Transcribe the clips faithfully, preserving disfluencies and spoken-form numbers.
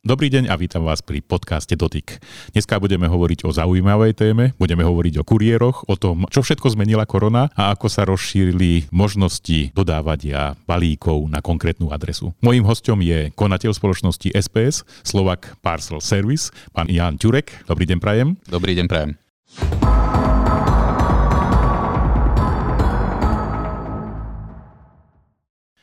Dobrý deň a vítam vás pri podcaste Dotyk. Dneska budeme hovoriť o zaujímavej téme, budeme hovoriť o kuriéroch, o tom, čo všetko zmenila korona a ako sa rozšírili možnosti dodávania balíkov na konkrétnu adresu. Mojím hosťom je konateľ spoločnosti es pé es, Slovak Parcel Service, pán Ján Ďurech. Dobrý deň prajem. Dobrý deň prajem.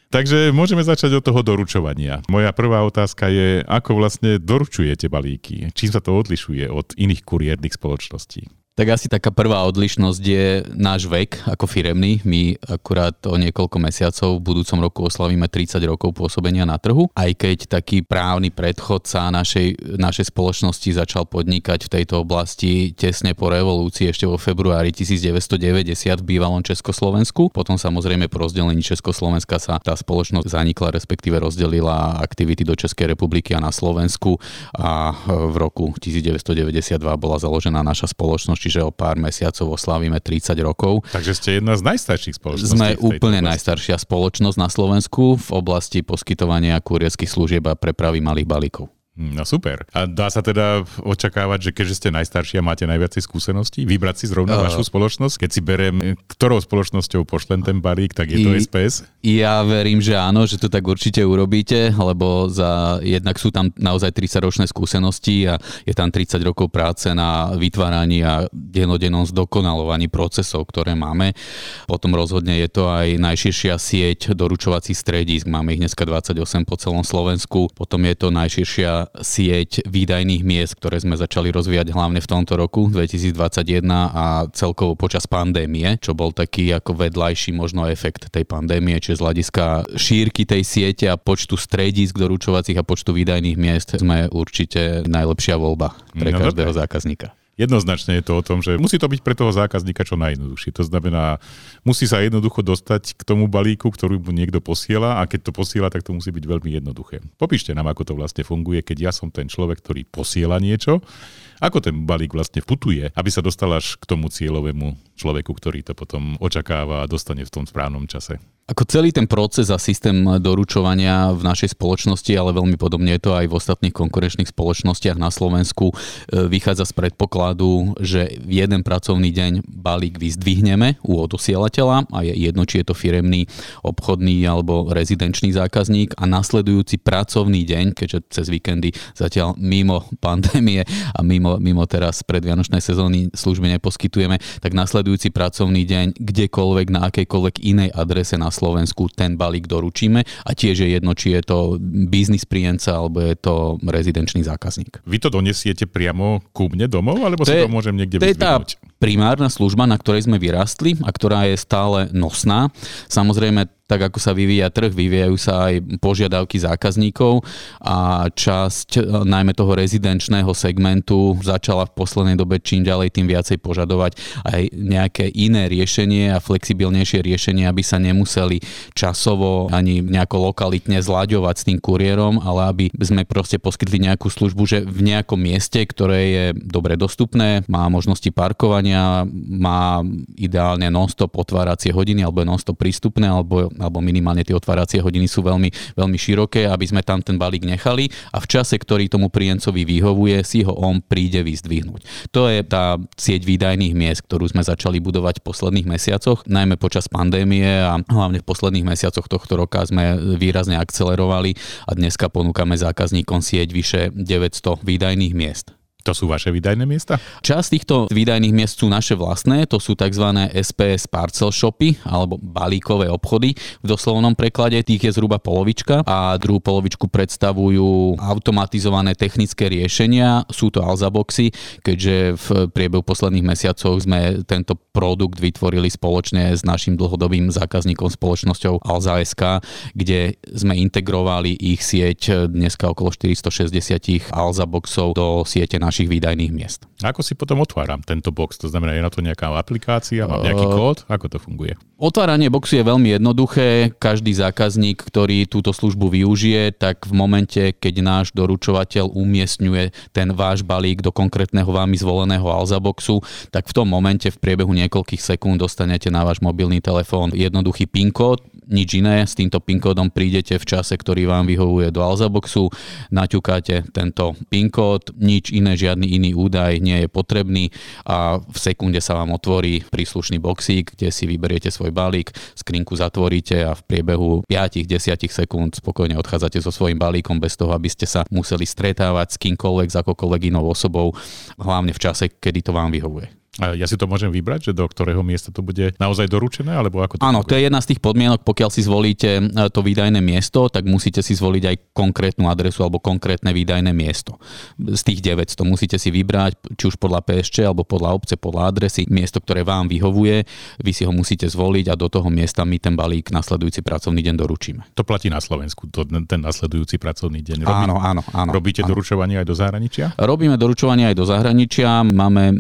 Takže môžeme začať od toho doručovania. Moja prvá otázka je, ako vlastne doručujete balíky? Čím sa to odlišuje od iných kuriérnych spoločností? Tak asi taká prvá odlišnosť je náš vek ako firemný. My akurát o niekoľko mesiacov v budúcom roku oslavíme tridsať rokov pôsobenia na trhu. Aj keď taký právny predchodca našej, našej spoločnosti začal podnikať v tejto oblasti tesne po revolúcii ešte vo februári devätnásťstodeväťdesiat v bývalom Československu. Potom samozrejme po rozdelení Československa sa tá spoločnosť zanikla, respektíve rozdelila aktivity do Českej republiky a na Slovensku a v roku devätnásťstodeväťdesiatdva bola založená naša spoločnosť, čiže o pár mesiacov oslavíme tridsať rokov. Takže ste jedna z najstarších spoločností. Sme úplne oblasti. Najstaršia spoločnosť na Slovensku v oblasti poskytovania kurierských služieb a prepravy malých balíkov. No super. A dá sa teda očakávať, že keďže ste najstarší a máte najviac skúseností, vybrať si zrovna uh, vašu spoločnosť? Keď si beriem, ktorou spoločnosťou pošlem ten balík, tak je to i, es pé es? Ja verím, že áno, že to tak určite urobíte, lebo za, jednak sú tam naozaj tridsaťročné skúsenosti a je tam tridsať rokov práce na vytváraní a dennodennom zdokonalovaní procesov, ktoré máme. Potom rozhodne je to aj najširšia sieť doručovacích stredísk. Máme ich dneska dvadsaťosem po celom Slovensku. Potom je to najširšia sieť výdajných miest, ktoré sme začali rozvíjať hlavne v tomto roku dvetisícdvadsaťjeden a celkovo počas pandémie, čo bol taký ako vedľajší možno efekt tej pandémie, čiže z hľadiska šírky tej siete a počtu stredísk doručovacích a počtu výdajných miest sme určite najlepšia voľba pre no, každého dobre. zákazníka. Jednoznačne je to o tom, že musí to byť pre toho zákazníka čo najjednoduchšie. To znamená, musí sa jednoducho dostať k tomu balíku, ktorý mu niekto posiela a keď to posiela, tak to musí byť veľmi jednoduché. Popíšte nám, ako to vlastne funguje, keď ja som ten človek, ktorý posiela niečo, ako ten balík vlastne putuje, aby sa dostal až k tomu cieľovému človeku, ktorý to potom očakáva a dostane v tom správnom čase. Ako celý ten proces a systém doručovania v našej spoločnosti, ale veľmi podobne je to aj v ostatných konkurenčných spoločnostiach na Slovensku, vychádza z predpokladu, že v jeden pracovný deň balík vyzdvihneme u odosielateľa a je jedno, či je to firemný, obchodný alebo rezidenčný zákazník a nasledujúci pracovný deň, keďže cez víkendy zatiaľ mimo pandémie a mimo, mimo teraz predvianočnej sezóny služby neposkytujeme, tak nasledujúci pracovný deň kdekoľvek na akejkoľvek inej adrese na Slovensku ten balík doručíme a tiež je jedno, či je to biznis príjemca alebo je to rezidenčný zákazník. Vy to donesiete priamo ku mne domov, alebo to si to môžem niekde vyzvihnúť? Primárna služba, na ktorej sme vyrastli a ktorá je stále nosná. Samozrejme, tak ako sa vyvíja trh, vyvíjajú sa aj požiadavky zákazníkov a časť najmä toho rezidenčného segmentu začala v poslednej dobe čím ďalej tým viacej požadovať aj nejaké iné riešenie a flexibilnejšie riešenie, aby sa nemuseli časovo ani nejako lokalitne zlaďovať s tým kuriérom, ale aby sme proste poskytli nejakú službu, že v nejakom mieste, ktoré je dobre dostupné, má možnosti parkovania, má ideálne non-stop otváracie hodiny alebo non-stop prístupné, alebo alebo minimálne tie otváracie hodiny sú veľmi, veľmi široké, aby sme tam ten balík nechali a v čase, ktorý tomu príjemcovi vyhovuje, si ho on príde vyzdvihnúť. To je tá sieť výdajných miest, ktorú sme začali budovať v posledných mesiacoch, najmä počas pandémie a hlavne v posledných mesiacoch tohto roka sme výrazne akcelerovali a dneska ponúkame zákazníkom sieť vyše deväťsto výdajných miest. To sú vaše výdajné miesta? Časť týchto výdajných miest sú naše vlastné, to sú tzv. es pé es parcel shopy alebo balíkové obchody. V doslovnom preklade tých je zhruba polovička a druhú polovičku predstavujú automatizované technické riešenia, sú to AlzaBoxy, keďže v priebehu posledných mesiacov sme tento produkt vytvorili spoločne s našim dlhodobým zákazníkom spoločnosťou Alza.sk, kde sme integrovali ich sieť dneska okolo štyristošesťdesiat AlzaBoxov do siete našich výdajných miest. Ako si potom otváram tento box? To znamená, je na to nejaká aplikácia, mám nejaký kód? Ako to funguje? Otváranie boxu je veľmi jednoduché. Každý zákazník, ktorý túto službu využije, tak v momente, keď náš doručovateľ umiestňuje ten váš balík do konkrétneho vámi zvoleného AlzaBoxu, tak v tom momente v priebehu niekoľkých sekúnd dostanete na váš mobilný telefón jednoduchý PIN kód, nič iné. S týmto PIN kódom prídete v čase, ktorý vám vyhovuje do AlzaBoxu, naťukáte tento PIN kód, nič iné, žiadny iný údaj nie je potrebný a v sekunde sa vám otvorí príslušný boxík, kde si vyberiete svoj balík, skrinku zatvoríte a v priebehu päť až desať sekúnd spokojne odchádzate so svojím balíkom bez toho, aby ste sa museli stretávať s kýmkoľvek, s akokoľvek inou osobou, hlavne v čase, kedy to vám vyhovuje. A ja si to môžem vybrať, že do ktorého miesta to bude naozaj doručené, alebo ako to? Áno, to je jedna z tých podmienok, pokiaľ si zvolíte to výdajné miesto, tak musíte si zvoliť aj konkrétnu adresu alebo konkrétne výdajné miesto. Z tých deväťsto musíte si vybrať, či už podľa pé es čé alebo podľa obce, podľa adresy, miesto, ktoré vám vyhovuje, vy si ho musíte zvoliť a do toho miesta my ten balík nasledujúci pracovný deň doručíme. To platí na Slovensku, to, ten nasledujúci pracovný deň. Robí, áno, áno, áno. Robíte áno. Doručovanie aj do zahraničia? Robíme doručovanie aj do zahraničia. Máme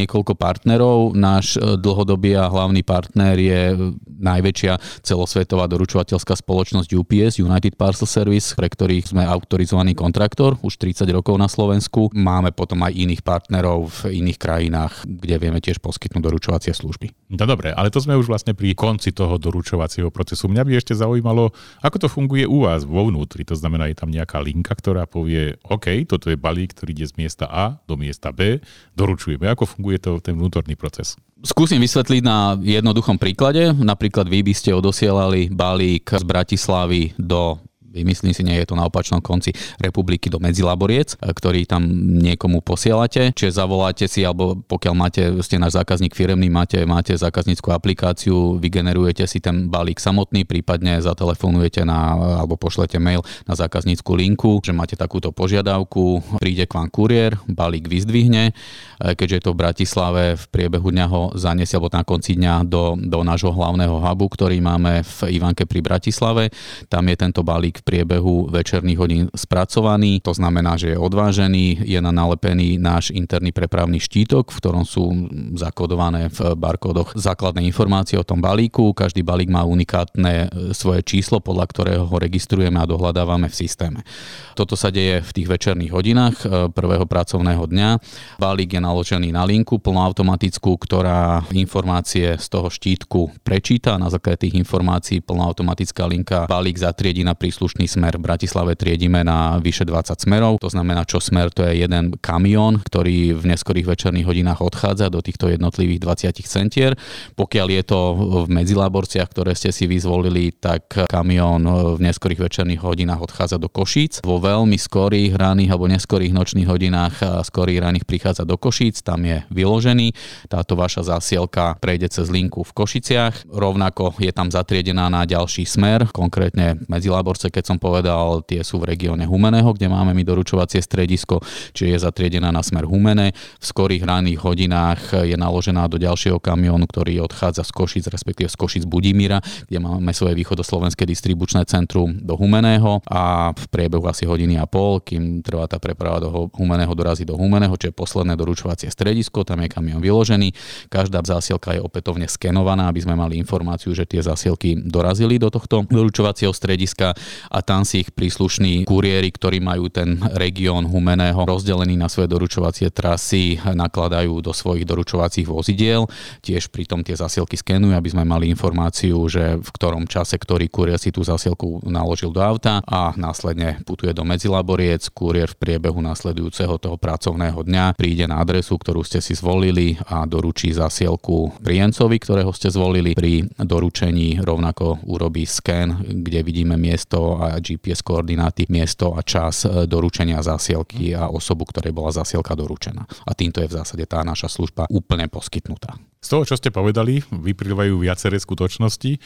niekoľko partnerov. Náš dlhodobý a hlavný partner je najväčšia celosvetová doručovateľská spoločnosť ú pé es, United Parcel Service, pre ktorých sme autorizovaný kontraktor už tridsať rokov na Slovensku. Máme potom aj iných partnerov v iných krajinách, kde vieme tiež poskytnúť doručovacie služby. No dobre, ale to sme už vlastne pri konci toho doručovacieho procesu. Mňa by ešte zaujímalo, ako to funguje u vás vo vnútri. To znamená, je tam nejaká linka, ktorá povie, OK, toto je balík, ktorý ide z miesta A do miesta B, doručujeme. Ako funguje to ten vnútorný proces? Skúsim vysvetliť na jednoduchom príklade. Napríklad vy by ste odosielali balík z Bratislavy do, myslím si, nie je to na opačnom konci republiky, do Medzilaboriec, ktorý tam niekomu posielate. Čiže zavoláte si, alebo pokiaľ máte, ste náš zákazník firemný, máte, máte zákaznícku aplikáciu, vygenerujete si ten balík samotný, prípadne zatelefonujete na, alebo pošlete mail na zákaznícku linku, že máte takúto požiadavku, príde k vám kuriér, balík vyzdvihne, keďže je to v Bratislave, v priebehu dňa ho zaniesie, alebo na konci dňa do, do nášho hlavného hubu, ktorý máme v Ivanke pri Bratislave. Tam je tento balík v priebehu večerných hodín spracovaný. To znamená, že je odvážený, je na nalepený náš interný prepravný štítok, v ktorom sú zakodované v barkódoch základné informácie o tom balíku. Každý balík má unikátne svoje číslo, podľa ktorého ho registrujeme a dohľadávame v systéme. Toto sa deje v tých večerných hodinách prvého pracovného dňa. Balík je naložený na linku plnoautomatickú, ktorá informácie z toho štítku prečíta. Na základe tých informácií plnoautomatická linka balík zatriedí na príslušný smer. V Bratislave triedíme na vyše dvadsať smerov, to znamená, čo smer, to je jeden kamión, ktorý v neskorých večerných hodinách odchádza do týchto jednotlivých dvadsať centier. Pokiaľ je to v Medzilaborciach, ktoré ste si vyzvolili, tak kamión v neskorých večerných hodinách odchádza do Košíc. Vo veľmi skorých ranných alebo neskorých nočných hodinách a skorých ranných prichádza do Košíc, tam je vyložený. Táto vaša zásielka prejde cez linku v Košiciach. Rovnako je tam zatriedená na ďalší smer, konkrétne Medzilaborce, keď som povedal, tie sú v regióne Humenného, kde máme my doručovacie stredisko, čiže je zatriedená na smer Humenné. V skorých ranných hodinách je naložená do ďalšieho kamiónu, ktorý odchádza z Košic, respektíve z Košic Budimíra, kde máme svoje východoslovenské distribučné centrum do Humenného a v priebehu asi hodiny a pol, kým trvá tá preprava do Humenného, dorazí do Humenného, čiže posledné doručovacie stredisko, tam je kamión vyložený. Každá zásielka je opätovne skenovaná, aby sme mali informáciu, že tie zásielky dorazili do tohto doručovacieho strediska. A tam si ich príslušní kuriéri, ktorí majú ten región Humenného rozdelený na svoje doručovacie trasy, nakladajú do svojich doručovacích vozidiel. Tiež pritom tie zasielky skenujú, aby sme mali informáciu, že v ktorom čase ktorý kuriér si tú zasielku naložil do auta a následne putuje do Medzilaboriec. Kuriér v priebehu nasledujúceho toho pracovného dňa príde na adresu, ktorú ste si zvolili a doručí zasielku príjemcovi, ktorého ste zvolili. Pri doručení rovnako urobí sken, kde vidíme miesto a gé pé es koordináty, miesto a čas doručenia zásielky a osobu, ktorej bola zásielka doručená. A týmto je v zásade tá naša služba úplne poskytnutá. Z toho, čo ste povedali, vyplývajú viaceré skutočnosti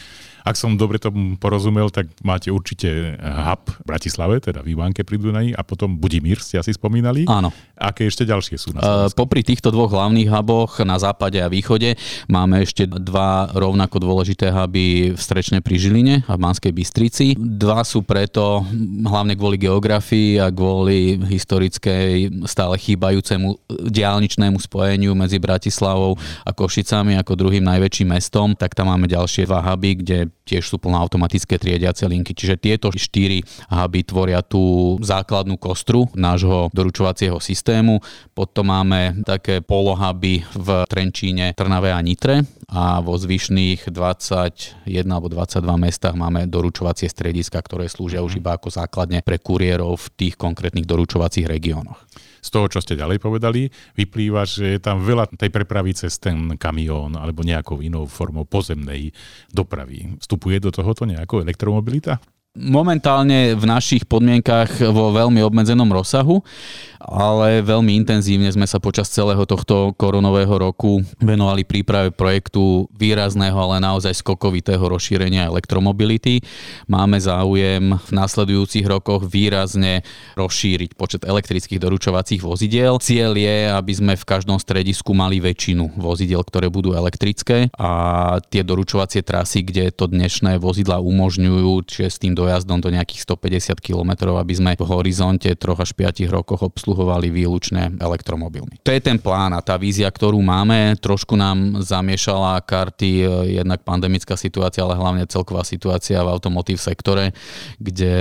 Ak som dobre tomu porozumel, tak máte určite hub v Bratislave, teda v Ivanke pri Dunaji a potom Budimír ste asi spomínali. Áno. Aké ešte ďalšie sú na Slovensku? E, popri týchto dvoch hlavných huboch na západe a východe máme ešte dva rovnako dôležité huby v Strečnej pri Žiline a v Banskej Bystrici. Dva sú preto hlavne kvôli geografii a kvôli historickej stále chýbajúcemu diaľničnému spojeniu medzi Bratislavou a Košicami ako druhým najväčším mestom, tak tam máme ďalšie dva huby, kde tiež sú plnoautomatické triediace linky. Čiže tieto štyri huby tvoria tú základnú kostru nášho doručovacieho systému. Potom máme také polohuby v Trenčíne, Trnave a Nitre a vo zvyšných dvadsaťjeden alebo dvadsaťdva mestách máme doručovacie strediska, ktoré slúžia už iba ako základne pre kuriérov v tých konkrétnych doručovacích regiónoch. Z toho, čo ste ďalej povedali, vyplýva, že je tam veľa tej prepravy cez ten kamión alebo nejakou inou formou pozemnej dopravy. Vstupuje do tohoto nejaká elektromobilita? Momentálne v našich podmienkach vo veľmi obmedzenom rozsahu, ale veľmi intenzívne sme sa počas celého tohto koronového roku venovali príprave projektu výrazného, ale naozaj skokovitého rozšírenia elektromobility. Máme záujem v nasledujúcich rokoch výrazne rozšíriť počet elektrických doručovacích vozidiel. Cieľ je, aby sme v každom stredisku mali väčšinu vozidiel, ktoré budú elektrické a tie doručovacie trasy, kde to dnešné vozidlá umožňujú, čiže s tým dojazdom do nejakých stopäťdesiat kilometrov, aby sme v horizonte tri až päť rokoch obsluhovali výlučne elektromobilmi. To je ten plán a tá vízia, ktorú máme, trošku nám zamiešala karty jednak pandemická situácia, ale hlavne celková situácia v automotív sektore, kde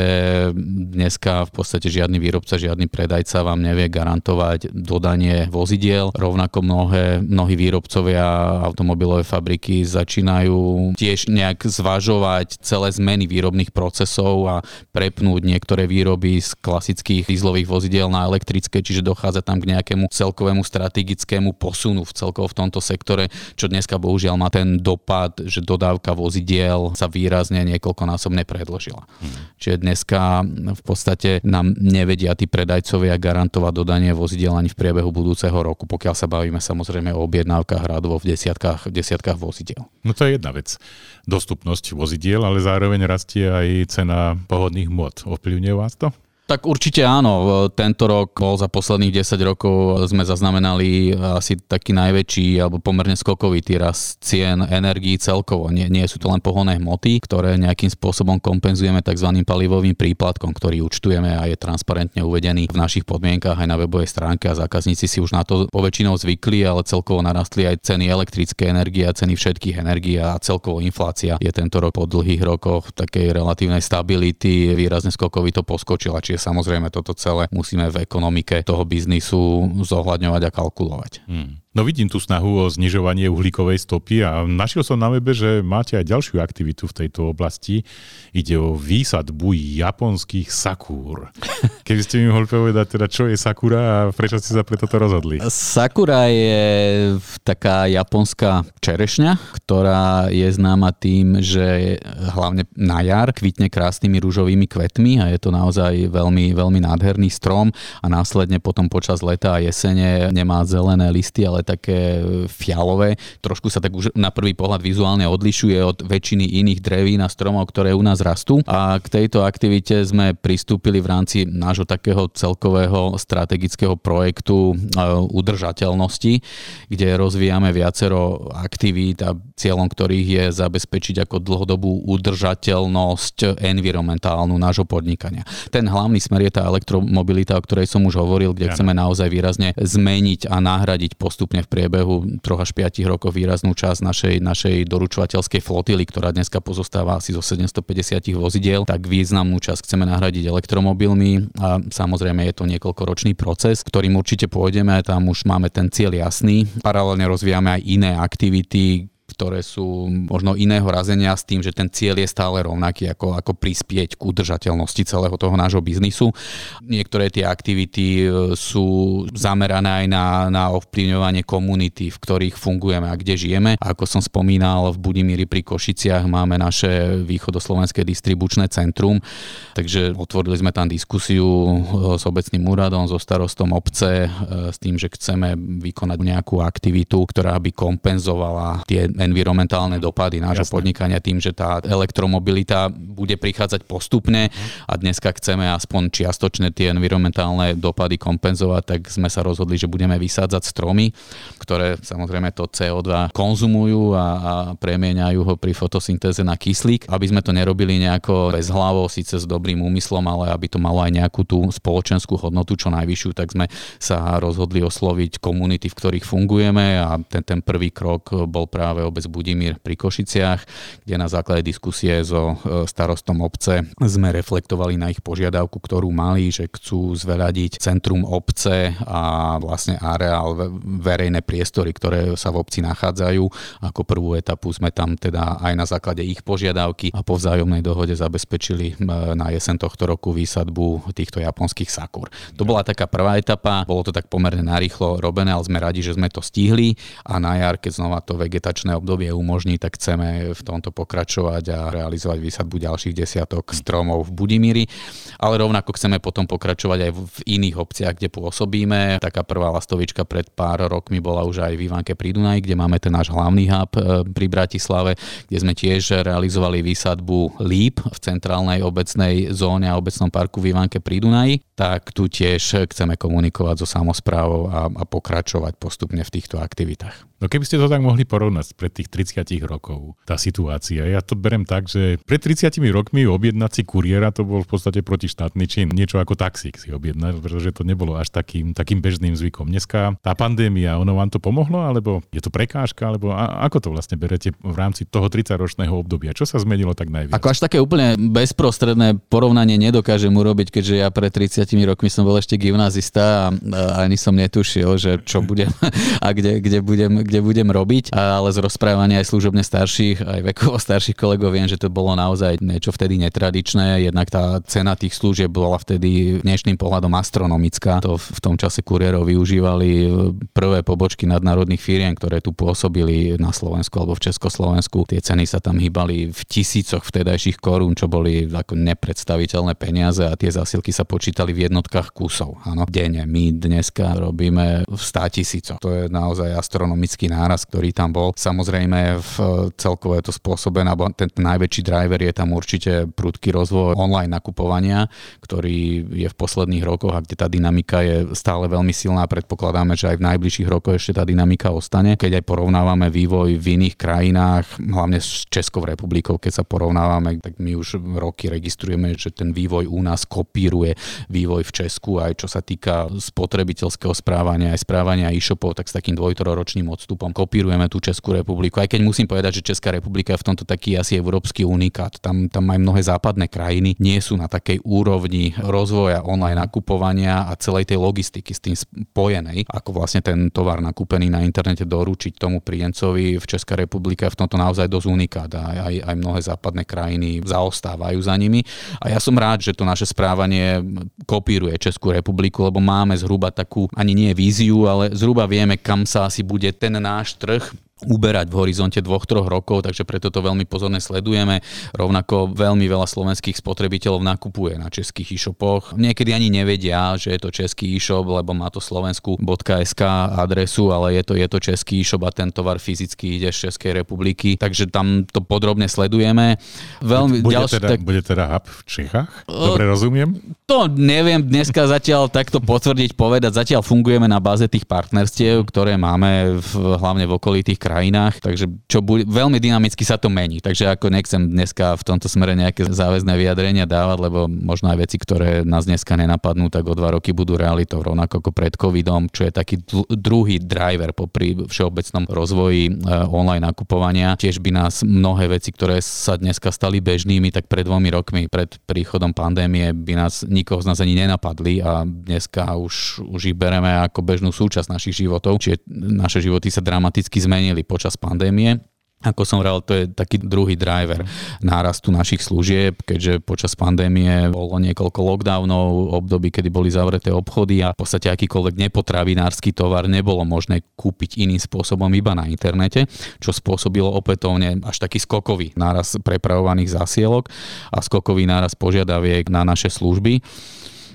dneska v podstate žiadny výrobca, žiadny predajca vám nevie garantovať dodanie vozidiel. Rovnako mnohé, mnohí výrobcovia automobilové fabriky začínajú tiež nejak zvažovať celé zmeny výrobných procesov a prepnúť niektoré výroby z klasických dieselových vozidiel na elektrické, čiže dochádza tam k nejakému celkovému strategickému posunu v celkovo v tomto sektore, čo dneska bohužiaľ má ten dopad, že dodávka vozidiel sa výrazne niekoľkonásobne predložila. Hmm. Čiže dneska v podstate nám nevedia tí predajcovia garantovať dodanie vozidiel ani v priebehu budúceho roku, pokiaľ sa bavíme samozrejme o objednávkach radovo v desiatkách, desiatkách vozidiel. No to je jedna vec. Dostupnosť vozidiel, ale zároveň rastie aj cena pohodných môd. Ovplyvňuje vás to? Tak určite áno. Tento rok, za posledných desať rokov sme zaznamenali asi taký najväčší alebo pomerne skokovitý rast cien energií celkovo. Nie, nie sú to len pohonné hmoty, ktoré nejakým spôsobom kompenzujeme tzv. Palivovým príplatkom, ktorý účtujeme a je transparentne uvedený v našich podmienkach aj na webovej stránke a zákazníci si už na to poväčšinou zvykli, ale celkovo narastli aj ceny elektrické energie a ceny všetkých energií a celkovo inflácia je tento rok po dlhých rokoch takej relatívnej stability výrazne skokovito poskočila. Čiže samozrejme toto celé musíme v ekonomike toho biznisu zohľadňovať a kalkulovať. Hmm. No vidím tú snahu o znižovanie uhlíkovej stopy a našiel som na webe, že máte aj ďalšiu aktivitu v tejto oblasti. Ide o výsadbu japonských sakúr. Keby ste mi mohli povedať, teda čo je sakura a prečo ste sa pre toto rozhodli? Sakura je taká japonská čerešňa, ktorá je známa tým, že hlavne na jar kvitne krásnymi ružovými kvetmi a je to naozaj veľmi Veľmi, veľmi nádherný strom a následne potom počas leta a jesene nemá zelené listy, ale také fialové. Trošku sa tak už na prvý pohľad vizuálne odlišuje od väčšiny iných drevín a stromov, ktoré u nás rastú. A k tejto aktivite sme pristúpili v rámci nášho takého celkového strategického projektu udržateľnosti, kde rozvíjame viacero aktivít a cieľom ktorých je zabezpečiť ako dlhodobú udržateľnosť environmentálnu nášho podnikania. Ten hlavný smer je tá elektromobilita, o ktorej som už hovoril, kde ja. chceme naozaj výrazne zmeniť a nahradiť postupne v priebehu tri až päť rokov výraznú časť našej, našej doručovateľskej flotily, ktorá dneska pozostáva asi zo sedemstopäťdesiat vozidiel, tak významnú časť chceme nahradiť elektromobilmi a samozrejme je to niekoľkoročný proces, ktorým určite pôjdeme, tam už máme ten cieľ jasný. Paralelne rozvíjame aj iné aktivity, ktoré sú možno iného razenia s tým, že ten cieľ je stále rovnaký ako, ako prispieť k udržateľnosti celého toho nášho biznisu. Niektoré tie aktivity sú zamerané aj na, na ovplyvňovanie komunity, v ktorých fungujeme a kde žijeme. A ako som spomínal, v Budimíri pri Košiciach máme naše východoslovenské distribučné centrum, takže otvorili sme tam diskusiu s obecným úradom, so starostom obce, s tým, že chceme vykonať nejakú aktivitu, ktorá by kompenzovala tie environmentálne dopady nášho Jasne. podnikania tým, že tá elektromobilita bude prichádzať postupne a dneska chceme aspoň čiastočne tie environmentálne dopady kompenzovať, tak sme sa rozhodli, že budeme vysádzať stromy, ktoré samozrejme to cé ó dva konzumujú a, a premieňajú ho pri fotosyntéze na kyslík, aby sme to nerobili nejako bez hlavou, síce s dobrým úmyslom, ale aby to malo aj nejakú tú spoločenskú hodnotu čo najvyššiu, tak sme sa rozhodli osloviť komunity, v ktorých fungujeme a ten, ten prvý krok bol práve obec Budimír pri Košiciach, kde na základe diskusie so starostom obce sme reflektovali na ich požiadavku, ktorú mali, že chcú zveradiť centrum obce a vlastne areál verejné priestory, ktoré sa v obci nachádzajú. Ako prvú etapu sme tam teda aj na základe ich požiadavky a po vzájomnej dohode zabezpečili na jeseň tohto roku výsadbu týchto japonských sakur. To bola taká prvá etapa, bolo to tak pomerne narýchlo robené, ale sme radi, že sme to stihli a na jar, keď znova to vegetačné obdobie umožní, tak chceme v tomto pokračovať a realizovať výsadbu ďalších desiatok stromov v Budimíri, ale rovnako chceme potom pokračovať aj v iných obciach, kde pôsobíme. Taká prvá lastovička pred pár rokmi bola už aj v Ivanke pri Dunaji, kde máme ten náš hlavný hub pri Bratislave, kde sme tiež realizovali výsadbu líp v centrálnej obecnej zóne a obecnom parku v Ivanke pri Dunaji, tak tu tiež chceme komunikovať so samosprávou a, a pokračovať postupne v týchto aktivitách. No keby ste to tak mohli porovnať pred tých tridsiatich rokov, tá situácia, ja to berem tak, že pred tridsiatimi rokmi objednať si kuriéra to bol v podstate protištátny čin, niečo ako taxík si objednať, pretože to nebolo až takým, takým bežným zvykom. Dneska tá pandémia, ono vám to pomohlo, alebo je to prekážka, alebo a, ako to vlastne berete v rámci toho tridsaťročného obdobia? Čo sa zmenilo tak najviac? Ako až také úplne bezprostredné porovnanie nedokážem urobiť, keďže ja pred tridsiatimi rokmi som bol ešte gymnázista a, a ani som netušil, že čo budem a kde, kde budem kde budem robiť, ale z rozprávania aj služobne starších, aj vekovo starších kolegov viem, že to bolo naozaj niečo vtedy netradičné, jednak tá cena tých služieb bola vtedy dnešným pohľadom astronomická. To v tom čase kuriérov využívali prvé pobočky nadnárodných firiem, ktoré tu pôsobili na Slovensku alebo v Československu. Tie ceny sa tam hýbali v tisícoch vtedajších korún, čo boli ako nepredstaviteľné peniaze a tie zásielky sa počítali v jednotkách kusov. Áno, denne. My dneska robíme v sto tisícoch. To je naozaj astronomický náraz, ktorý tam bol. Samozrejme v celkovo je to spôsobené, alebo ten najväčší driver je tam určite prudký rozvoj online nakupovania, ktorý je v posledných rokoch a kde tá dynamika je stále veľmi silná. Predpokladáme, že aj v najbližších rokoch ešte tá dynamika ostane. Keď aj porovnávame vývoj v iných krajinách, hlavne s Českou republikou, keď sa porovnávame, tak my už roky registrujeme, že ten vývoj u nás kopíruje vývoj v Česku, aj čo sa týka spotrebiteľského správania, aj správania e-shopov, tak s takým dvojtoročným odstupom kopírujeme tú Českú republiku. Aj keď musím povedať, že Česká republika je v tomto taký asi európsky unikát. Tam, tam aj mnohé západné krajiny nie sú na takej úrovni rozvoja online nakupovania a celej tej logistiky s tým spojenej, ako vlastne ten tovar nakúpený na internete doručiť tomu príjemcovi. V Česká republika je v tomto naozaj dosť unikát a aj, aj mnohé západné krajiny zaostávajú za nimi. A ja som rád, že to naše správanie kopíruje Českú republiku, lebo máme zhruba takú, ani nie víziu, ale zhruba vieme, kam sa asi bude ten náš trh uberať v horizonte dvoch až troch rokov, takže preto to veľmi pozorne sledujeme. Rovnako veľmi veľa slovenských spotrebiteľov nakupuje na českých e-shopoch. Niekedy ani nevedia, že je to český e-shop, lebo má to slovenskú bodka es ká adresu, ale je to, je to český e-shop a ten tovar fyzicky ide z Českej republiky, takže tam to podrobne sledujeme. Veľmi, bude, ďalší, teda, tak... bude teda hub v Čechách? Dobre rozumiem? To neviem dneska zatiaľ takto potvrdiť, povedať. Zatiaľ fungujeme na báze tých partnerstiev, ktoré máme v, hlavne v okolí tých krajinách, takže čo bude, veľmi dynamicky sa to mení, takže ako nechcem dneska v tomto smere nejaké záväzné vyjadrenia dávať, lebo možno aj veci, ktoré nás dneska nenapadnú, tak o dva roky budú realitou, rovnako ako pred covidom, čo je taký druhý driver popri všeobecnom rozvoji e, online nakupovania. Tiež by nás mnohé veci, ktoré sa dneska stali bežnými, tak pred dvomi rokmi, pred príchodom pandémie by nás nikoho z nás ani nenapadli a dneska už, už ich bereme ako bežnú súčasť našich životov, čiže naše životy sa dramaticky zmenili počas pandémie. Ako som hovoril, to je taký druhý driver nárastu našich služieb, keďže počas pandémie bolo niekoľko lockdownov, období, kedy boli zavreté obchody a v podstate akýkoľvek nepotravinársky tovar nebolo možné kúpiť iným spôsobom iba na internete, čo spôsobilo opätovne až taký skokový náraz prepravovaných zásielok a skokový náraz požiadaviek na naše služby.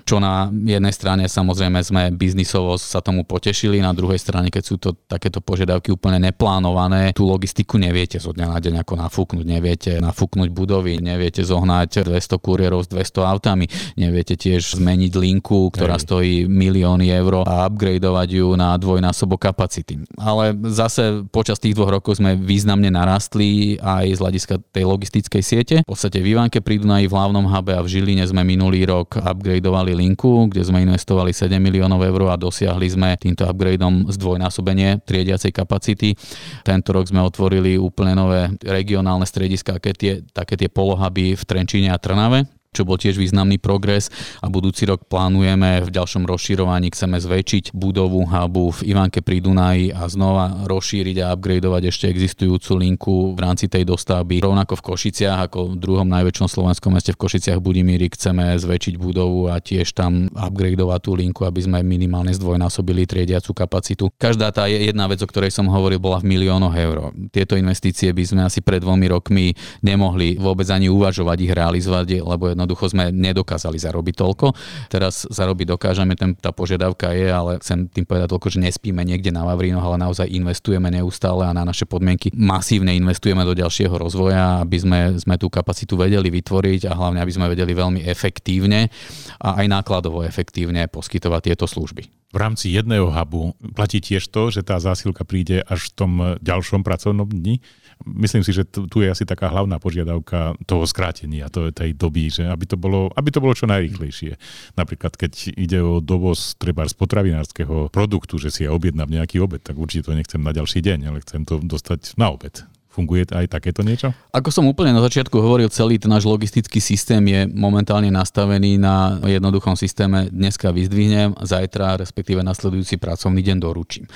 čo na jednej strane samozrejme sme biznisovo sa tomu potešili, na druhej strane, keď sú to takéto požiadavky úplne neplánované, tú logistiku neviete zo dňa na deň ako nafúknuť, neviete nafúknuť budovy, neviete zohnať dvesto kuriérov s dvesto autami, neviete tiež zmeniť linku, ktorá Hej. stojí milióny eur a upgradeovať ju na dvojnásobok kapacity. Ale zase počas tých dvoch rokov sme významne narastli aj z hľadiska tej logistickej siete. V podstate v Ivanke pri Dunaji, v hlavnom hube a v Žiline sme minulý rok upgradeovali linku, kde sme investovali sedem miliónov eur a dosiahli sme týmto upgradeom zdvojnásobenie triediacej kapacity. Tento rok sme otvorili úplne nové regionálne strediská, také tie, také tie polohuby v Trenčíne a Trnave, čo bol tiež významný progres, a budúci rok plánujeme v ďalšom rozširovaní, chceme zväčšiť budovu hubu v Ivanke pri Dunaji a znova rozšíriť a upgradeovať ešte existujúcu linku v rámci tej dostavby. Rovnako v Košiciach, ako v druhom najväčšom slovenskom meste v Košiciach Budimíri, chceme zväčšiť budovu a tiež tam upgradeovať tú linku, aby sme minimálne zdvojnásobili triediacu kapacitu. Každá tá jedna vec, o ktorej som hovoril, bola v miliónoch eur. Tieto investície by sme asi pred dvomi rokmi nemohli vôbec ani uvažovať ich realizovať, lebo jednoducho sme nedokázali zarobiť toľko. Teraz zarobiť dokážeme, ten, tá požiadavka je, ale chcem tým povedať toľko, že nespíme niekde na Vavrínoch, ale naozaj investujeme neustále a na naše podmienky masívne investujeme do ďalšieho rozvoja, aby sme, sme tú kapacitu vedeli vytvoriť a hlavne, aby sme vedeli veľmi efektívne a aj nákladovo efektívne poskytovať tieto služby. V rámci jedného hubu platí tiež to, že tá zásilka príde až v tom ďalšom pracovnom dni. Myslím si, že tu je asi taká hlavná požiadavka toho skrátenia, to, tej doby, že aby to bolo, aby to bolo čo najrýchlejšie. Napríklad, keď ide o dovoz treba z potravinárskeho produktu, že si ja objednám nejaký obed, tak určite to nechcem na ďalší deň, ale chcem to dostať na obed. Funguje aj takéto niečo? Ako som úplne na začiatku hovoril, celý ten náš logistický systém je momentálne nastavený na jednoduchom systéme. Dneska vyzdvihnem, zajtra, respektíve nasledujúci pracovný deň doručím.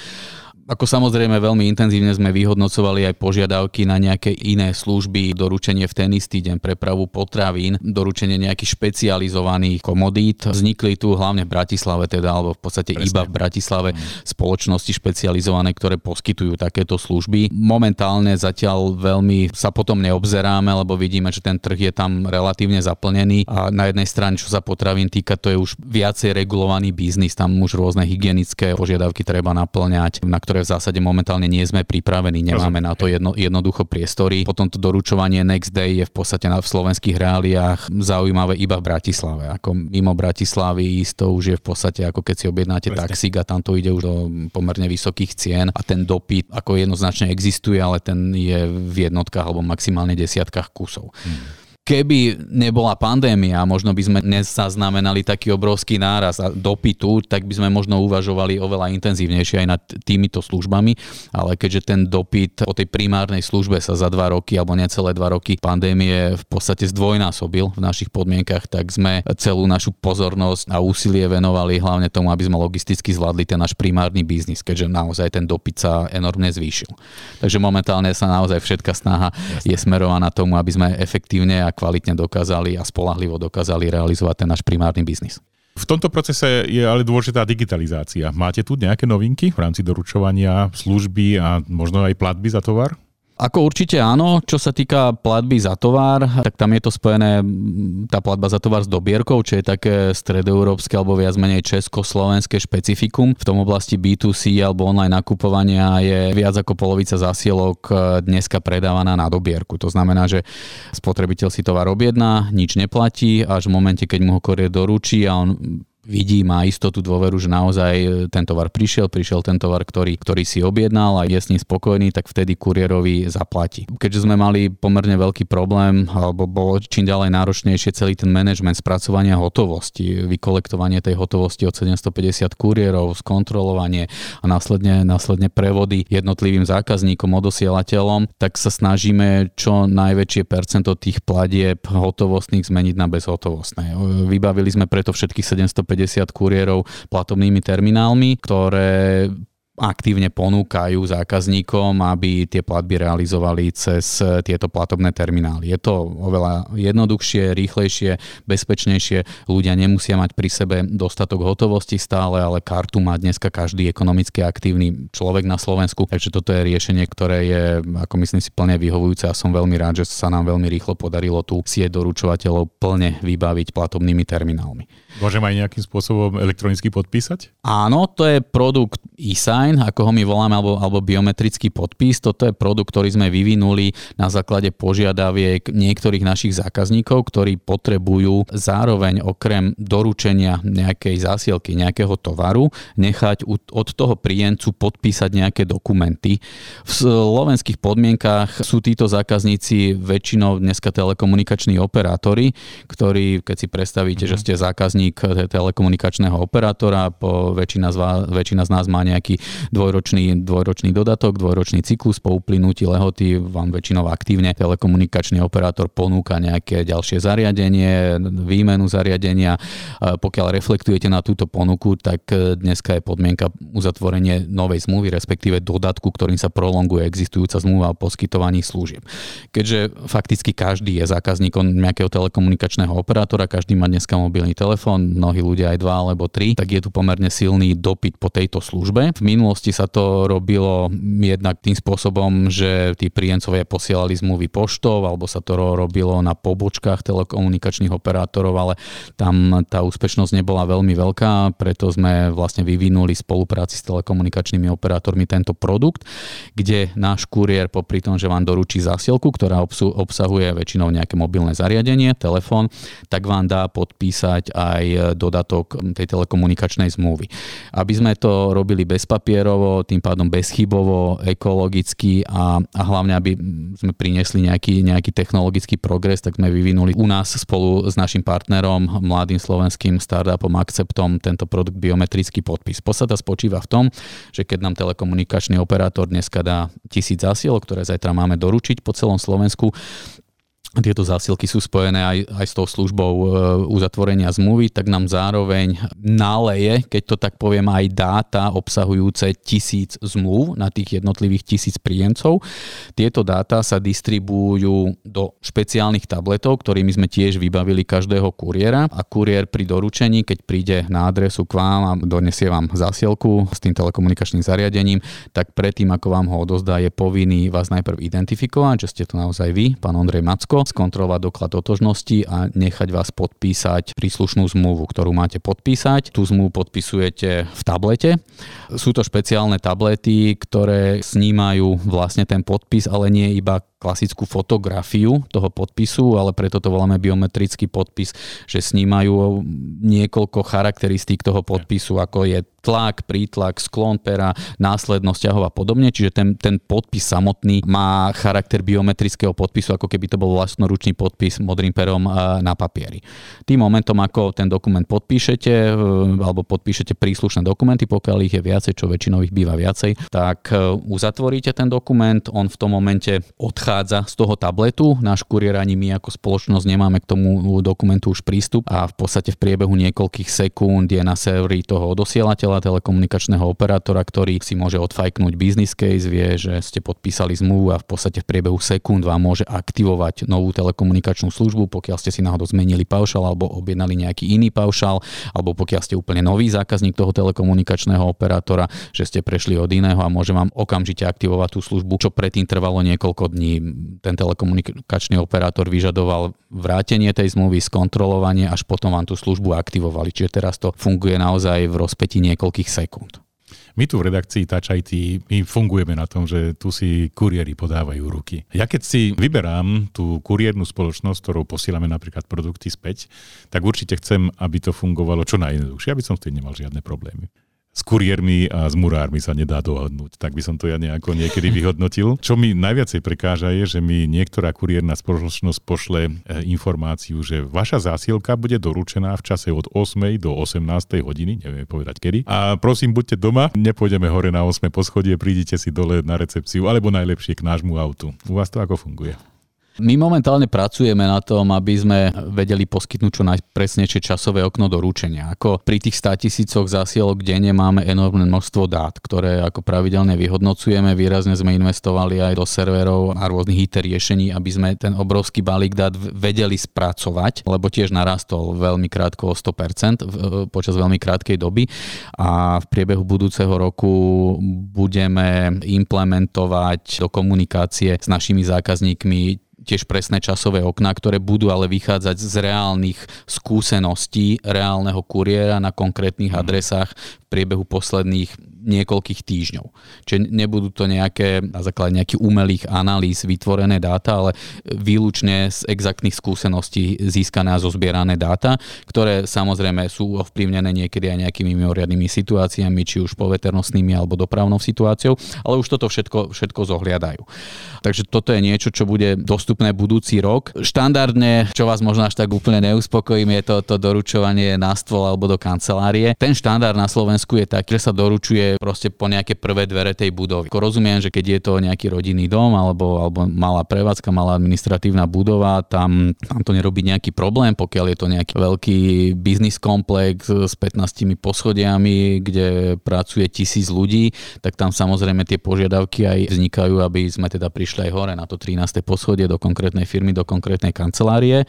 Ako samozrejme veľmi intenzívne sme vyhodnocovali aj požiadavky na nejaké iné služby, doručenie v ten istý deň, prepravu potravín, doručenie nejakých špecializovaných komodít. Vznikli tu hlavne v Bratislave, teda, alebo v podstate Presne. iba v Bratislave mm. spoločnosti špecializované, ktoré poskytujú takéto služby. Momentálne zatiaľ veľmi sa potom neobzeráme, lebo vidíme, že ten trh je tam relatívne zaplnený a na jednej strane, čo sa potravín týka, to je už viacej regulovaný biznis, tam už rôzne hygienické požiadavky treba naplňať, na ktoré v zásade momentálne nie sme pripravení, nemáme na to jedno, jednoducho priestory. Potom to doručovanie next day je v podstate na, v slovenských reáliách zaujímavé iba v Bratislave. Ako mimo Bratislavy isto už je v podstate ako keď si objednáte taxík a tam to ide už do pomerne vysokých cien a ten dopyt ako jednoznačne existuje, ale ten je v jednotkách alebo maximálne desiatkách kusov. Hmm. Keby nebola pandémia, možno by sme nezaznamenali taký obrovský náraz a dopytu, tak by sme možno uvažovali oveľa intenzívnejšie aj nad týmito službami, ale keďže ten dopyt po tej primárnej službe sa za dva roky alebo necelé dva roky pandémie v podstate zdvojnásobil v našich podmienkach, tak sme celú našu pozornosť a úsilie venovali hlavne tomu, aby sme logisticky zvládli ten náš primárny biznis, keďže naozaj ten dopyt sa enormne zvýšil. Takže momentálne sa naozaj všetká snaha Jasne. je smerovaná tomu, aby sme efektívne kvalitne dokázali a spoľahlivo dokázali realizovať ten náš primárny biznis. V tomto procese je ale dôležitá digitalizácia. Máte tu nejaké novinky v rámci doručovania, služby a možno aj platby za tovar? Ako určite áno, čo sa týka platby za tovar, tak tam je to spojené tá platba za tovar s dobierkou, čo je také stredoeurópske alebo viac menej československé špecifikum. V tom oblasti bé dva cé alebo online nakupovania je viac ako polovica zásielok dneska predávaná na dobierku. To znamená, že spotrebiteľ si tovar objedná, nič neplatí, až v momente, keď mu ho kuriér doručí a on vidí, má istotu, dôveru, že naozaj ten tovar prišiel, prišiel ten tovar, ktorý, ktorý si objednal a je s ním spokojný, tak vtedy kuriérovi zaplatí. Keďže sme mali pomerne veľký problém, alebo bolo čím ďalej náročnejšie celý ten manažment spracovania hotovosti, vykolektovanie tej hotovosti od sedemsto päťdesiat kuriérov, skontrolovanie a následne, následne prevody jednotlivým zákazníkom, odosielateľom, tak sa snažíme čo najväčšie percento tých platieb hotovostných zmeniť na bezhotovostné. Vybavili sme preto všetkých sedemsto päťdesiat kuriérov platobnými terminálmi, ktoré aktívne ponúkajú zákazníkom, aby tie platby realizovali cez tieto platobné terminály. Je to oveľa jednoduchšie, rýchlejšie, bezpečnejšie. Ľudia nemusia mať pri sebe dostatok hotovosti stále, ale kartu má dneska každý ekonomicky aktívny človek na Slovensku. Takže toto je riešenie, ktoré je, ako myslím si, plne vyhovujúce a som veľmi rád, že sa nám veľmi rýchlo podarilo tú sieť doručovateľov plne vybaviť platobnými terminálmi. Môžeme aj nejakým spôsobom elektronicky podpísať? Áno, to je produkt í es á, ako ho my voláme, alebo, alebo biometrický podpis. Toto je produkt, ktorý sme vyvinuli na základe požiadaviek niektorých našich zákazníkov, ktorí potrebujú zároveň okrem doručenia nejakej zásielky, nejakého tovaru, nechať od toho príjemcu podpísať nejaké dokumenty. V slovenských podmienkách sú títo zákazníci väčšinou dneska telekomunikační operátori, ktorí, keď si predstavíte, že ste zákazník telekomunikačného operátora, po väčšina z vás, väčšina z nás má nejaký dvojročný, dvojročný dodatok, dvojročný cyklus. Po uplynutí lehoty vám väčšinou aktívne telekomunikačný operátor ponúka nejaké ďalšie zariadenie, výmenu zariadenia. Pokiaľ reflektujete na túto ponuku, tak dneska je podmienka uzatvorenie novej zmluvy, respektíve dodatku, ktorým sa prolonguje existujúca zmluva o poskytovaní služieb. Keďže fakticky každý je zákazníkom nejakého telekomunikačného operátora, každý má dneska mobilný telefón, mnohí ľudia aj dva alebo tri, tak je tu pomerne silný dopyt po tejto službe. V minulosti sa to robilo jednak tým spôsobom, že tí príjemcovia posielali zmluvy poštou, alebo sa to robilo na pobočkách telekomunikačných operátorov, ale tam tá úspešnosť nebola veľmi veľká, preto sme vlastne vyvinuli spolupráci s telekomunikačnými operátormi tento produkt, kde náš kuriér popri tom, že vám doručí zásielku, ktorá obsahuje väčšinou nejaké mobilné zariadenie, telefón, tak vám dá podpísať aj dodatok tej telekomunikačnej zmluvy. Aby sme to robili bezpapierovo, tým pádom bezchybovo, ekologicky a, a hlavne, aby sme priniesli nejaký, nejaký technologický progres, tak sme vyvinuli u nás spolu s našim partnerom, mladým slovenským startupom Acceptom, tento produkt biometrický podpis. Podstata spočíva v tom, že keď nám telekomunikačný operátor dneska dá tisíc zásielok, ktoré zajtra máme doručiť po celom Slovensku, tieto zásielky sú spojené aj, aj s tou službou e, uzatvorenia zmluvy, tak nám zároveň naleje, keď to tak poviem, aj dáta obsahujúce tisíc zmluv na tých jednotlivých tisíc príjemcov. Tieto dáta sa distribujú do špeciálnych tabletov, ktorými sme tiež vybavili každého kuriéra a kuriér pri doručení, keď príde na adresu k vám a donesie vám zásielku s tým telekomunikačným zariadením, tak predtým, ako vám ho odozdá, je povinný vás najprv identifikovať, že ste to naozaj vy, pán Ondrej Macko, skontrolovať doklad totožnosti a nechať vás podpísať príslušnú zmluvu, ktorú máte podpísať. Tú zmluvu podpisujete v tablete. Sú to špeciálne tablety, ktoré snímajú vlastne ten podpis, ale nie iba klasickú fotografiu toho podpisu, ale preto to voláme biometrický podpis, že snímajú niekoľko charakteristík toho podpisu, ako je tlak, prítlak, sklon pera, následnosť ťahov a podobne, čiže ten, ten podpis samotný má charakter biometrického podpisu, ako keby to bol vlastnoručný podpis modrým perom na papieri. Tým momentom, ako ten dokument podpíšete, alebo podpíšete príslušné dokumenty, pokiaľ ich je viacej, čo väčšinou ich býva viacej, tak uzatvoríte ten dokument, on v tom momente odchádza z toho tabletu. Náš kuriér ani my ako spoločnosť nemáme k tomu dokumentu už prístup a v podstate v priebehu niekoľkých sekúnd je na serveri toho odosielateľa, telekomunikačného operátora, ktorý si môže odfajknúť business case, vie, že ste podpísali zmluvu a v podstate v priebehu sekúnd vám môže aktivovať novú telekomunikačnú službu, pokiaľ ste si náhodou zmenili paušal alebo objednali nejaký iný paušal, alebo pokiaľ ste úplne nový zákazník toho telekomunikačného operátora, že ste prešli od iného a môže vám okamžite aktivovať tú službu, čo predtým trvalo niekoľko dní. Ten telekomunikačný operátor vyžadoval vrátenie tej zmluvy, skontrolovanie, až potom vám tú službu aktivovali. Čiže teraz to funguje naozaj v rozpätí niekoľkých sekúnd. My tu v redakcii Touch í té, my fungujeme na tom, že tu si kuriéri podávajú ruky. Ja keď si vyberám tú kuriérnu spoločnosť, ktorou posílame napríklad produkty späť, tak určite chcem, aby to fungovalo čo najjednoduchšie, aby som s tým nemal žiadne problémy. S kuriérmi a s murármi sa nedá dohodnúť. Tak by som to ja nejako niekedy vyhodnotil. Čo mi najviacej prekáža je, že mi niektorá kuriérna spoločnosť pošle informáciu, že vaša zásielka bude doručená v čase od ôsmej do osemnástej hodiny, neviem povedať kedy. A prosím, buďte doma, nepôjdeme hore na ôsme poschodie, prídite si dole na recepciu, alebo najlepšie k nášmu autu. U vás to ako funguje? My momentálne pracujeme na tom, aby sme vedeli poskytnúť čo najpresnejšie časové okno doručenia. Ako pri tých sto tisícoch zásielok denne máme enormné množstvo dát, ktoré ako pravidelne vyhodnocujeme. Výrazne sme investovali aj do serverov a rôznych í té riešení, aby sme ten obrovský balík dát vedeli spracovať, lebo tiež narastol veľmi krátko o sto percent počas veľmi krátkej doby a v priebehu budúceho roku budeme implementovať do komunikácie s našimi zákazníkmi tiež presné časové okná, ktoré budú ale vychádzať z reálnych skúseností reálneho kuriéra na konkrétnych adresách v priebehu posledných niekoľkých týždňov. Čiže nebudú to nejaké, na základe nejakých umelých analýz vytvorené dáta, ale výlučne z exaktných skúseností získané a zozbierané dáta, ktoré samozrejme sú ovplyvnené niekedy aj nejakými mimoriadnymi situáciami, či už poveternostnými alebo dopravnou situáciou, ale už toto všetko, všetko zohliadajú. Takže toto je niečo, čo bude dostupné budúci rok. Štandardne, čo vás možno až tak úplne neuspokojím, je to, to doručovanie na stôl alebo do kancelárie. Ten štandard na Slovensku je taký, že sa doručuje proste po nejaké prvé dvere tej budovy. Rozumiem, že keď je to nejaký rodinný dom alebo, alebo malá prevádzka, malá administratívna budova, tam, tam to nerobí nejaký problém, pokiaľ je to nejaký veľký biznis komplex s pätnástimi poschodiami, kde pracuje tisíc ľudí, tak tam samozrejme tie požiadavky aj vznikajú, aby sme teda prišli aj hore na to trináste poschodie do konkrétnej firmy, do konkrétnej kancelárie.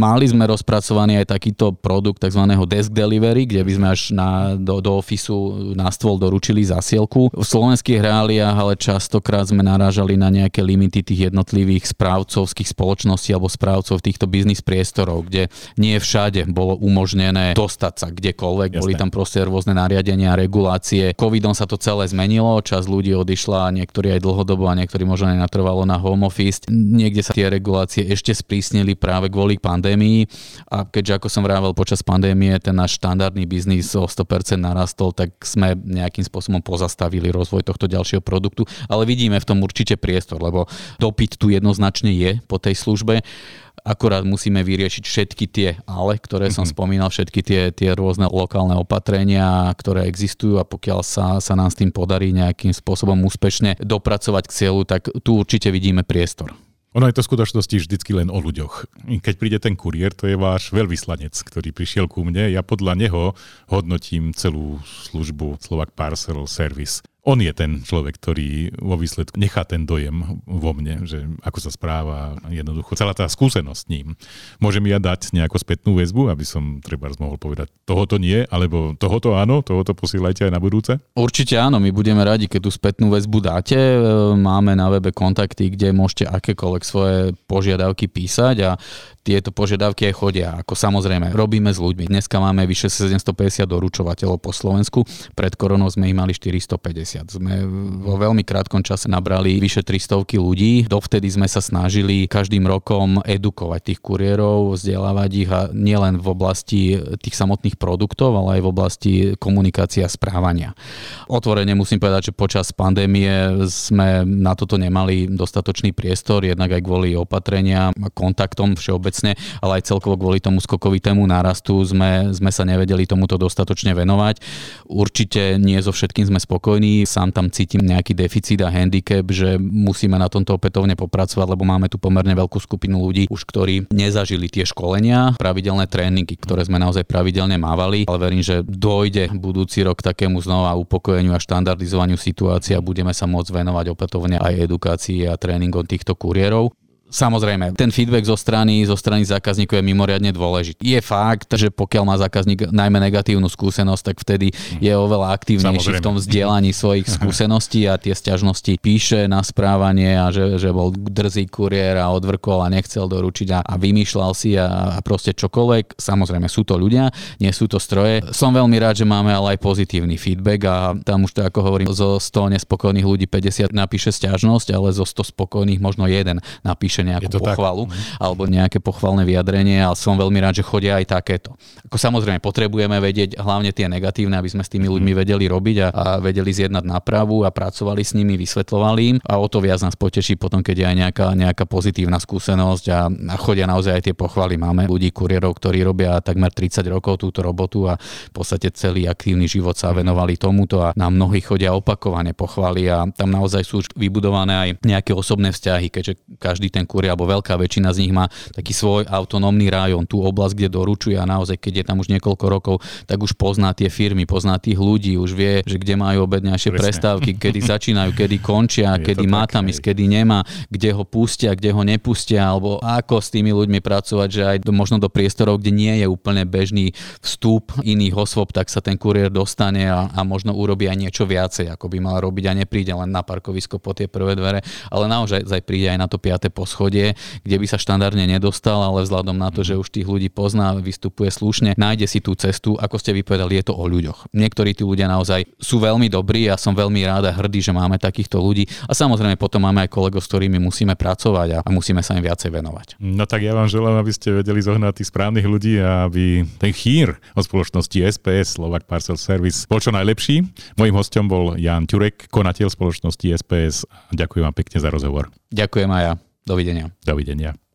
Mali sme rozpracovaný aj takýto produkt tzv. Desk delivery, kde by sme až na, do, do ofisu na stôl doručili zásielku. V slovenských reáliách ale častokrát sme narážali na nejaké limity tých jednotlivých správcovských spoločností alebo správcov týchto biznis priestorov, kde nie všade bolo umožnené dostať sa kdekoľvek. Jasne. Boli tam proste rôzne nariadenia, regulácie. Covidom sa to celé zmenilo, časť ľudí odišla, niektorí aj dlhodobo a niektorí možno aj natrvalo na home office. Niekde sa tie regulácie ešte sprísnili práve kvôli pandémii a keďže ako som vravel počas pandémie ten náš štandardný biznis o sto percent narastol, tak sme nejakým spôsobom pozastavili rozvoj tohto ďalšieho produktu, ale vidíme v tom určite priestor, lebo dopyt tu jednoznačne je po tej službe. Akorát musíme vyriešiť všetky tie ale, ktoré som mm-hmm. spomínal, všetky tie, tie rôzne lokálne opatrenia, ktoré existujú a pokiaľ sa, sa nám s tým podarí nejakým spôsobom úspešne dopracovať k cieľu, tak tu určite vidíme priestor. Ono je to v skutočnosti vždycky len o ľuďoch. Keď príde ten kuriér, to je váš veľvyslanec, ktorý prišiel ku mne. Ja podľa neho hodnotím celú službu Slovak Parcel Service. On je ten človek, ktorý vo výsledku nechá ten dojem vo mne, že ako sa správa, jednoducho celá tá skúsenosť s ním. Môžem ja dať nejakú spätnú väzbu, aby som treba mohol povedať, tohoto nie, alebo tohoto áno, tohoto posielajte aj na budúce? Určite áno, my budeme radi, keď tú spätnú väzbu dáte. Máme na webe kontakty, kde môžete akékoľvek svoje požiadavky písať a tieto požiadavky aj chodia. Ako samozrejme, robíme s ľuďmi. Dneska máme vyše sedemstopäťdesiat doručovateľov po Slovensku. Pred koronou sme ich mali štyristopäťdesiat. Sme vo veľmi krátkom čase nabrali vyše tristovky ľudí. Dovtedy sme sa snažili každým rokom edukovať tých kuriérov, vzdelávať ich a nielen v oblasti tých samotných produktov, ale aj v oblasti komunikácie a správania. Otvorene musím povedať, že počas pandémie sme na toto nemali dostatočný priestor, jednak aj kvôli opatrenia a kontaktom všeobecne, ale aj celkovo kvôli tomu skokovitému nárastu sme, sme sa nevedeli tomuto dostatočne venovať. Určite nie so všetkým sme spokojní. Sám tam cítim nejaký deficit a handicap, že musíme na tomto opätovne popracovať, lebo máme tu pomerne veľkú skupinu ľudí, už ktorí nezažili tie školenia, pravidelné tréningy, ktoré sme naozaj pravidelne mávali, ale verím, že dojde budúci rok takému znova upokojeniu a štandardizovaniu situácie a budeme sa môcť venovať opätovne aj edukácii a tréningom týchto kuriérov. Samozrejme, ten feedback zo strany, zo strany zákazníkov je mimoriadne dôležitý. Je fakt, že pokiaľ má zákazník najmä negatívnu skúsenosť, tak vtedy je oveľa aktívnejší v tom vzdielaní svojich skúseností a tie sťažnosti píše na správanie a že, že bol drzý kuriér a odvrkol a nechcel doručiť a, a vymýšľal si a, a proste čokoľvek. Samozrejme, sú to ľudia, nie sú to stroje. Som veľmi rád, že máme ale aj pozitívny feedback a tam už to, ako hovorím, zo sto nespokojných ľudí päťdesiat napíše sťažnosť, ale zo sto spokojných možno jeden napíše nejakú pochvalu tak, alebo nejaké pochvalné vyjadrenie, ale som veľmi rád, že chodia aj takéto. Ako samozrejme, potrebujeme vedieť hlavne tie negatívne, aby sme s tými ľuďmi vedeli robiť a, a vedeli zjednať nápravu a pracovali s nimi, vysvetľovali im a o to viac nás poteší potom, keď je aj nejaká, nejaká pozitívna skúsenosť a, a chodia naozaj aj tie pochvaly. Máme ľudí, kuriérov, ktorí robia takmer tridsať rokov túto robotu a v podstate celý aktívny život sa venovali tomuto a nám mnohí chodia opakovane pochvaly a tam naozaj sú vybudované aj nejaké osobné vzťahy, keďže každý ten kúri, alebo veľká väčšina z nich má taký svoj autonómny rájon, tú oblasť, kde doručuje, a naozaj, keď je tam už niekoľko rokov, tak už pozná tie firmy, pozná tých ľudí, už vie, že kde majú obedňajšie prestávky, kedy začínajú, kedy končia, je kedy má tam ísť, kedy nemá, kde ho pustia, kde ho nepustia, alebo ako s tými ľuďmi pracovať, že aj do, možno do priestorov, kde nie je úplne bežný vstup iných osôb, tak sa ten kuriér dostane a, a možno urobí aj niečo viacej, ako by mal robiť, a nepríde len na parkovisko po tie prvé dvere, ale naozaj príde aj na to piate poschodie, kde by sa štandardne nedostal, ale vzhľadom na to, že už tých ľudí pozná, vystupuje slušne, nájde si tú cestu, ako ste vypovedali, je to o ľuďoch. Niektorí tí ľudia naozaj sú veľmi dobrí a som veľmi rád a hrdý, že máme takýchto ľudí, a samozrejme potom máme aj kolegov, s ktorými musíme pracovať a musíme sa im viacej venovať. No tak ja vám želám, aby ste vedeli zohnať tých správnych ľudí a aby ten chýr o spoločnosti es pé es Slovak Parcel Service bol čo najlepší. Mojím hosťom bol Ján Ďurech, konateľ spoločnosti es pé es. Ďakujem vám pekne za rozhovor. Ďakujem aj ja. Dovidenia. Dovidenia.